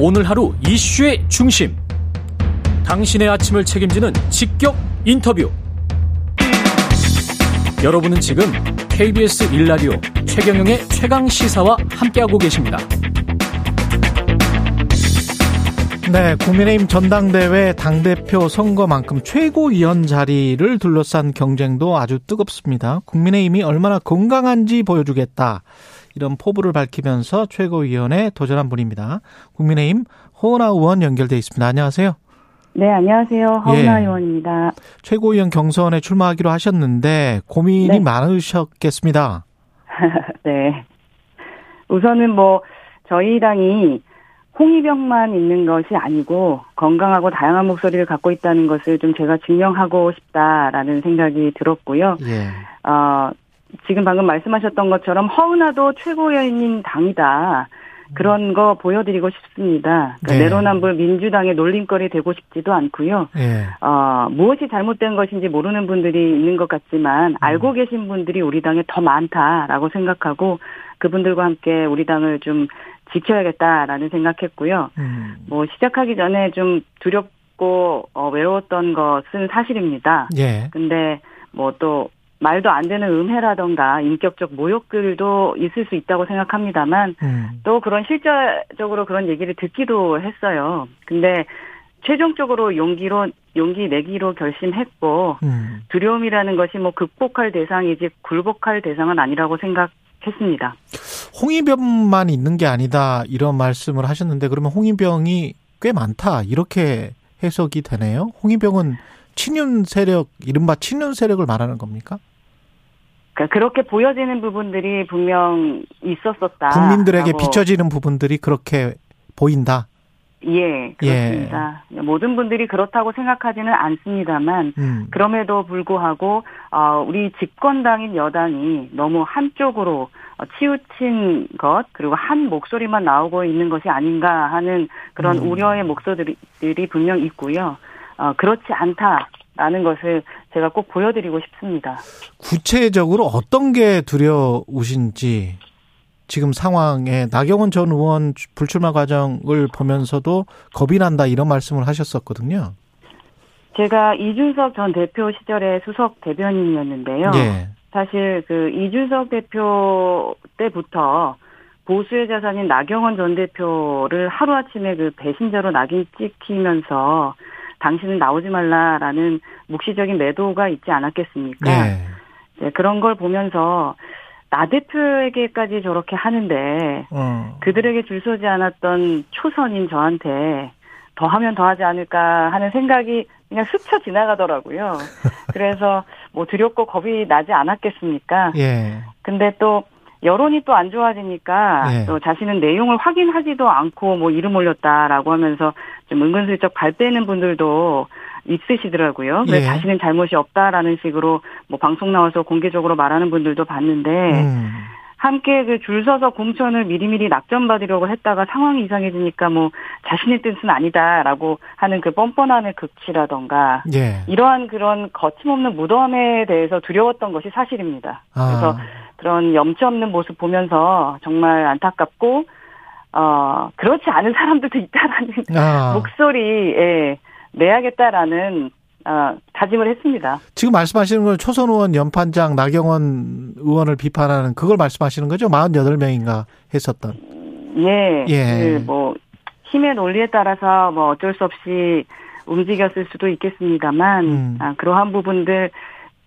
오늘 하루 이슈의 중심, 당신의 아침을 책임지는 직격 인터뷰. 여러분은 지금 KBS 1라디오 최경영의 최강시사와 함께하고 계십니다. 네, 국민의힘 전당대회 당대표 선거만큼 최고위원 자리를 둘러싼 경쟁도 아주 뜨겁습니다. 국민의힘이 얼마나 건강한지 보여주겠다, 이런 포부를 밝히면서 최고위원에 도전한 분입니다. 국민의힘 허은아 의원 연결돼 있습니다. 안녕하세요. 네, 안녕하세요. 허은아 의원입니다. 최고위원 경선에 출마하기로 하셨는데 고민이 많으셨겠습니다. 네. 우선은 저희 당이 홍위병만 있는 것이 아니고 건강하고 다양한 목소리를 갖고 있다는 것을 좀 제가 증명하고 싶다라는 생각이 들었고요. 예. 지금 방금 말씀하셨던 것처럼 허은아도 최고위원인 당이다, 그런 거 보여드리고 싶습니다. 그러니까 네. 내로남불 민주당의 놀림거리 되고 싶지도 않고요. 네. 무엇이 잘못된 것인지 모르는 분들이 있는 것 같지만 알고 계신 분들이 우리 당에 더 많다라고 생각하고, 그분들과 함께 우리 당을 좀 지켜야겠다라는 생각했고요. 시작하기 전에 좀 두렵고 외로웠던 것은 사실입니다. 네. 근데 또 말도 안 되는 음해라던가 인격적 모욕들도 있을 수 있다고 생각합니다만, 또 그런 실질적으로 그런 얘기를 듣기도 했어요. 근데 최종적으로 용기 내기로 결심했고, 두려움이라는 것이 극복할 대상이지 굴복할 대상은 아니라고 생각했습니다. 홍위병만 있는 게 아니다, 이런 말씀을 하셨는데, 그러면 홍위병이 꽤 많다, 이렇게 해석이 되네요. 홍위병은 친윤 세력, 이른바 친윤 세력을 말하는 겁니까? 그렇게 보여지는 부분들이 분명 있었었다. 국민들에게 비춰지는 부분들이 그렇게 보인다. 예, 그렇습니다. 예. 모든 분들이 그렇다고 생각하지는 않습니다만, 그럼에도 불구하고 우리 집권당인 여당이 너무 한쪽으로 치우친 것, 그리고 한 목소리만 나오고 있는 것이 아닌가 하는 그런 우려의 목소리들이 분명 있고요. 그렇지 않다라는 것을 제가 꼭 보여드리고 싶습니다. 구체적으로 어떤 게 두려우신지, 지금 상황에 나경원 전 의원 불출마 과정을 보면서도 겁이 난다, 이런 말씀을 하셨었거든요. 제가 이준석 전 대표 시절에 수석 대변인이었는데요. 예. 사실 이준석 대표 때부터 보수의 자산인 나경원 전 대표를 하루아침에 배신자로 낙인 찍히면서 당신은 나오지 말라라는 묵시적인 매도가 있지 않았겠습니까? 네. 네, 그런 걸 보면서 나 대표에게까지 저렇게 하는데, 그들에게 줄 서지 않았던 초선인 저한테 더 하면 더 하지 않을까 하는 생각이 그냥 스쳐 지나가더라고요. 그래서 두렵고 겁이 나지 않았겠습니까? 예. 근데 또 여론이 또 안 좋아지니까, 예, 또 자신은 내용을 확인하지도 않고 이름 올렸다라고 하면서 좀 은근슬쩍 발빼는 분들도 있으시더라고요. 예. 자신은 잘못이 없다라는 식으로 방송 나와서 공개적으로 말하는 분들도 봤는데, 함께 줄 서서 공천을 미리미리 낙점받으려고 했다가 상황이 이상해지니까 자신의 뜻은 아니다라고 하는 뻔뻔함의 극치라던가, 예, 이러한 그런 거침없는 무덤에 대해서 두려웠던 것이 사실입니다. 그래서 그런 염치 없는 모습 보면서 정말 안타깝고, 그렇지 않은 사람들도 있다라는 목소리에 내야겠다라는 다짐을 했습니다. 지금 말씀하시는 건 초선 의원 연판장 나경원 의원을 비판하는 그걸 말씀하시는 거죠? 48명인가 했었던. 예. 예. 힘의 논리에 따라서 어쩔 수 없이 움직였을 수도 있겠습니다만, 그러한 부분들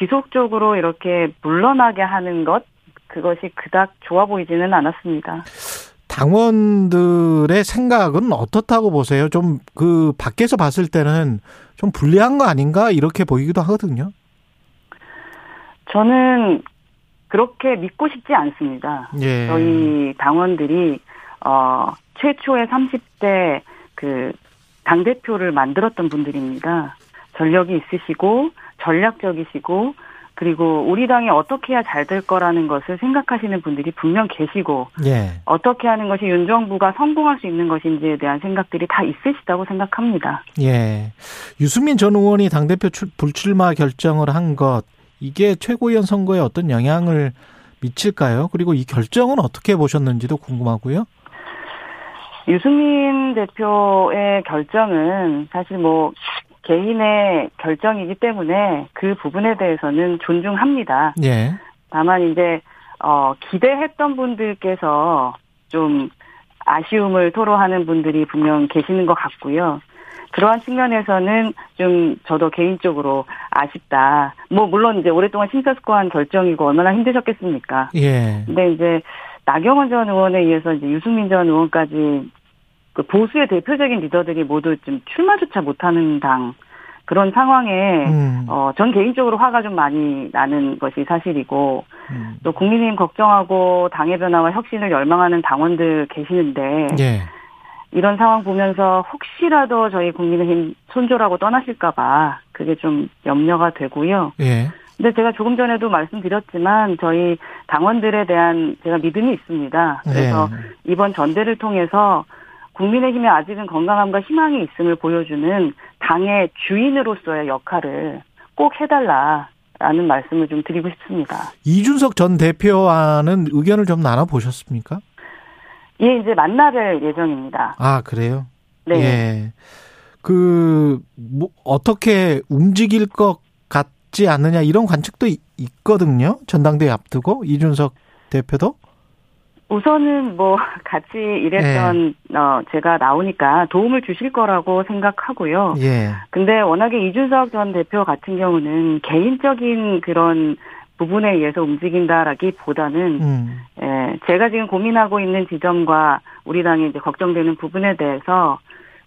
지속적으로 이렇게 물러나게 하는 것, 그것이 그닥 좋아 보이지는 않았습니다. 당원들의 생각은 어떻다고 보세요? 좀 밖에서 봤을 때는 좀 불리한 거 아닌가, 이렇게 보이기도 하거든요. 저는 그렇게 믿고 싶지 않습니다. 예. 저희 당원들이 최초의 30대 당대표를 만들었던 분들입니다. 전력이 있으시고 전략적이시고, 그리고 우리 당이 어떻게 해야 잘 될 거라는 것을 생각하시는 분들이 분명 계시고, 예, 어떻게 하는 것이 윤 정부가 성공할 수 있는 것인지에 대한 생각들이 다 있으시다고 생각합니다. 예. 유승민 전 의원이 당대표 불출마 결정을 한 것, 이게 최고위원 선거에 어떤 영향을 미칠까요? 그리고 이 결정은 어떻게 보셨는지도 궁금하고요. 유승민 대표의 결정은 사실 뭐 개인의 결정이기 때문에 그 부분에 대해서는 존중합니다. 예. 다만 이제 기대했던 분들께서 좀 아쉬움을 토로하는 분들이 분명 계시는 것 같고요. 그러한 측면에서는 좀 저도 개인적으로 아쉽다. 뭐 물론 이제 오랫동안 심사숙고한 결정이고 얼마나 힘드셨겠습니까. 예. 근데 이제 나경원 전 의원에 의해서 이제 유승민 전 의원까지 그 보수의 대표적인 리더들이 모두 좀 출마조차 못하는 당 그런 상황에 전 개인적으로 화가 좀 많이 나는 것이 사실이고 또 국민의힘 걱정하고 당의 변화와 혁신을 열망하는 당원들 계시는데 예. 이런 상황 보면서 혹시라도 저희 국민의힘 손절하고 떠나실까 봐 그게 좀 염려가 되고요. 예. 근데 제가 조금 전에도 말씀드렸지만 저희 당원들에 대한 제가 믿음이 있습니다. 그래서 예. 이번 전대를 통해서 국민의힘에 아직은 건강함과 희망이 있음을 보여주는 당의 주인으로서의 역할을 꼭 해달라라는 말씀을 좀 드리고 싶습니다. 이준석 전 대표와는 의견을 좀 나눠보셨습니까? 예, 이제 만나뵐 예정입니다. 아, 그래요? 네. 예. 어떻게 움직일 것 같지 않느냐 이런 관측도 있거든요. 전당대회 앞두고 이준석 대표도. 우선은 뭐 같이 일했던 예. 제가 나오니까 도움을 주실 거라고 생각하고요. 예. 근데 워낙에 이준석 전 대표 같은 경우는 개인적인 그런 부분에 의해서 움직인다라기보다는 예, 제가 지금 고민하고 있는 지점과 우리 당이 이제 걱정되는 부분에 대해서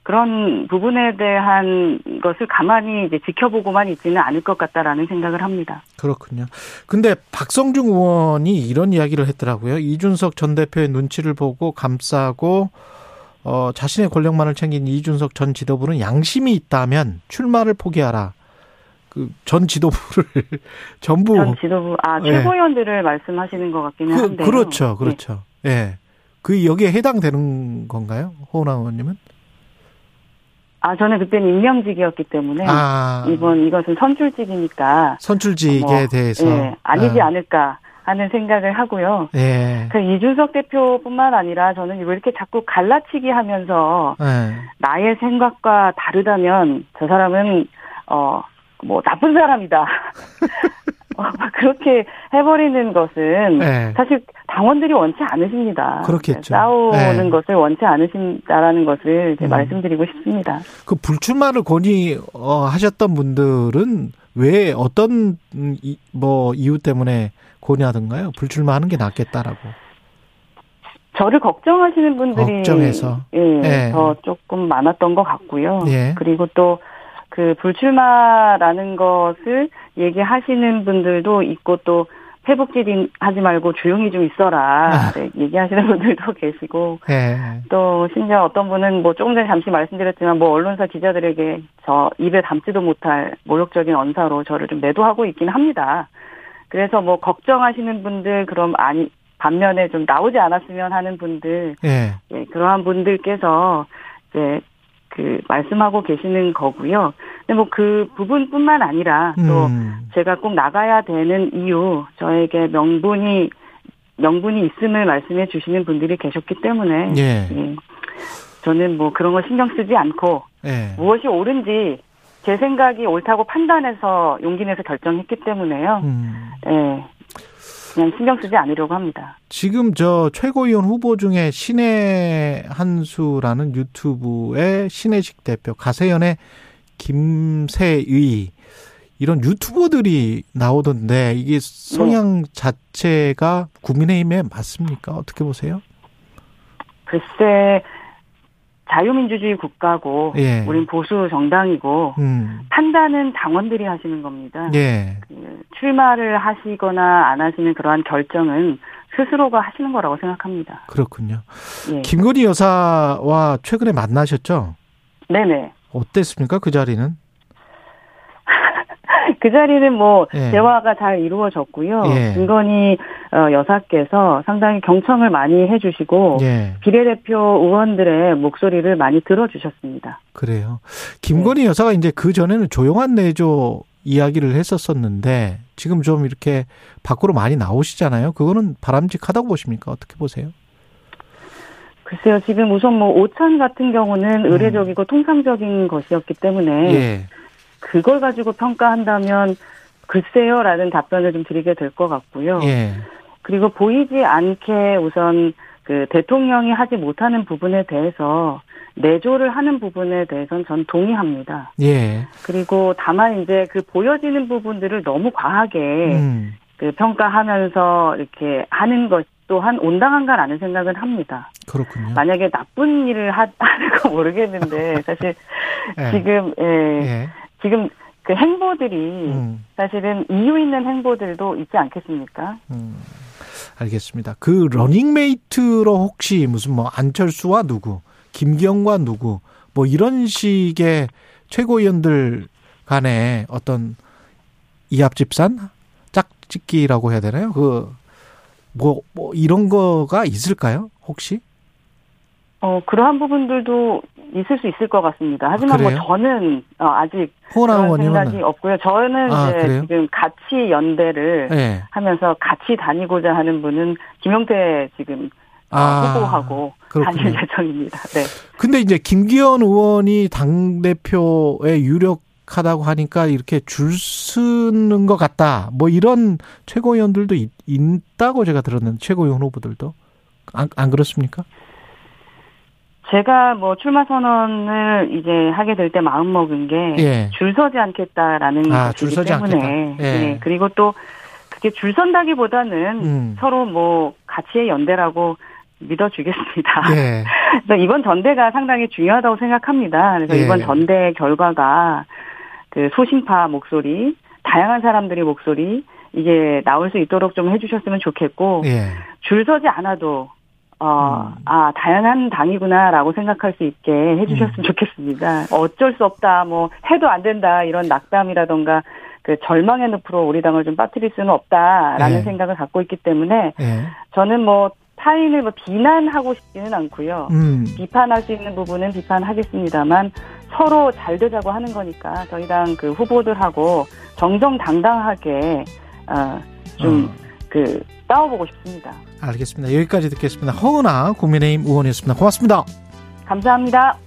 그런 부분에 대한 것을 가만히 이제 지켜보고만 있지는 않을 것 같다라는 생각을 합니다. 그렇군요. 근데 박성중 의원이 이런 이야기를 했더라고요. 이준석 전 대표의 눈치를 보고 감싸고 자신의 권력만을 챙긴 이준석 전 지도부는 양심이 있다면 출마를 포기하라. 그 전 지도부를 전부 전 지도부 최고위원들을 예. 말씀하시는 것 같기는 한데요. 그렇죠, 그렇죠. 네. 예, 여기에 해당되는 건가요, 허은아 의원님은? 저는 그때는 임명직이었기 때문에 이것은 선출직이니까 선출직에 대해서 예, 아니지 않을까 하는 생각을 하고요. 예. 그 이준석 대표뿐만 아니라 저는 왜 이렇게 자꾸 갈라치기 하면서 예. 나의 생각과 다르다면 저 사람은 뭐 나쁜 사람이다. 그렇게 해버리는 것은 네. 사실 당원들이 원치 않으십니다. 그렇겠죠. 싸우는 네. 것을 원치 않으신다라는 것을 말씀드리고 싶습니다. 그 불출마를 권유하셨던 분들은 왜 어떤 이유 때문에 권유하던가요? 불출마하는 게 낫겠다라고. 저를 걱정하시는 분들이 걱정해서 더 조금 많았던 것 같고요. 예. 그리고 또 불출마라는 것을 얘기하시는 분들도 있고 또 패북질인 하지 말고 조용히 좀 있어라 얘기하시는 분들도 계시고 예. 또 심지어 어떤 분은 뭐 조금 전에 잠시 말씀드렸지만 뭐 언론사 기자들에게 저 입에 담지도 못할 모욕적인 언사로 저를 좀 매도하고 있긴 합니다. 그래서 뭐 걱정하시는 분들 반면에 좀 나오지 않았으면 하는 분들 예, 그러한 분들께서 이제 말씀하고 계시는 거고요. 근데 뭐 그 부분뿐만 아니라 또 제가 꼭 나가야 되는 이유, 저에게 명분이 있음을 말씀해 주시는 분들이 계셨기 때문에 예. 예. 저는 뭐 그런 거 신경 쓰지 않고 예. 무엇이 옳은지 제 생각이 옳다고 판단해서 용기 내서 결정했기 때문에요. 예. 그냥 신경 쓰지 않으려고 합니다. 지금 저 최고위원 후보 중에 신의 한수라는 유튜브의 신의식 대표, 가세연의 김세의 이런 유튜버들이 나오던데 이게 성향 자체가 국민의힘에 맞습니까? 어떻게 보세요? 글쎄 자유민주주의 국가고 예. 우린 보수 정당이고 판단은 당원들이 하시는 겁니다. 예. 출마를 하시거나 안 하시는 그러한 결정은 스스로가 하시는 거라고 생각합니다. 그렇군요. 예. 김건희 여사와 최근에 만나셨죠? 네네. 어땠습니까? 그 자리는? 그 자리는 뭐 예. 대화가 잘 이루어졌고요. 예. 김건희 여사께서 상당히 경청을 많이 해주시고 예. 비례대표 의원들의 목소리를 많이 들어주셨습니다. 그래요. 김건희 네. 여사가 이제 그 전에는 조용한 내조 이야기를 했었었는데 지금 좀 이렇게 밖으로 많이 나오시잖아요. 그거는 바람직하다고 보십니까? 어떻게 보세요? 글쎄요. 지금 우선 뭐 오찬 같은 경우는 의례적이고 통상적인 것이었기 때문에 예. 그걸 가지고 평가한다면 글쎄요라는 답변을 좀 드리게 될 것 같고요. 예. 그리고 보이지 않게 우선 그 대통령이 하지 못하는 부분에 대해서 내조를 하는 부분에 대해서는 전 동의합니다. 예. 그리고 다만 이제 그 보여지는 부분들을 너무 과하게 그 평가하면서 이렇게 하는 것 또한 온당한가라는 생각은 합니다. 그렇군요. 만약에 나쁜 일을 하는 거 모르겠는데 사실 예. 지금 예. 예. 지금 그 행보들이 사실은 이유 있는 행보들도 있지 않겠습니까? 알겠습니다. 그 러닝메이트로 혹시 무슨 뭐 안철수와 누구, 김기현과 누구 뭐 이런 식의 최고위원들 간의 어떤 이합집산 짝짓기라고 해야 되나요? 그 뭐 이런 거가 있을까요? 혹시? 그러한 부분들도 있을 수 있을 것 같습니다. 하지만 그래요? 뭐 저는 아직 그런 생각이 없고요. 저는 이제 지금 같이 연대를 네. 하면서 같이 다니고자 하는 분은 김영태 지금 후보하고 다닐 예정입니다. 네. 근데 이제 김기현 의원이 당대표에 유력하다고 하니까 이렇게 줄 서는 것 같다. 뭐 이런 최고위원들도 있다고 제가 들었는데 최고위원 후보들도 안 그렇습니까? 제가 뭐 출마 선언을 이제 하게 될 때 마음먹은 게 예. 줄 서지 않겠다라는 줄 서지 때문에 않겠다. 예. 네. 그리고 또 그게 줄 선다기보다는 서로 뭐 가치의 연대라고 믿어주겠습니다. 예. 그래서 이번 전대가 상당히 중요하다고 생각합니다. 그래서 예. 이번 전대 결과가 그 소신파 목소리, 다양한 사람들의 목소리 이게 나올 수 있도록 좀 해주셨으면 좋겠고 예. 줄 서지 않아도. 다양한 당이구나라고 생각할 수 있게 해주셨으면 좋겠습니다. 어쩔 수 없다, 뭐, 해도 안 된다, 이런 낙담이라던가, 그 절망의 늪으로 우리 당을 좀 빠뜨릴 수는 없다라는 네. 생각을 갖고 있기 때문에, 네. 저는 뭐, 타인을 뭐 비난하고 싶지는 않고요. 비판할 수 있는 부분은 비판하겠습니다만, 서로 잘 되자고 하는 거니까, 저희 당 그 후보들하고 정정당당하게, 싸워보고 싶습니다. 알겠습니다. 여기까지 듣겠습니다. 허은아 국민의힘 의원이었습니다. 고맙습니다. 감사합니다.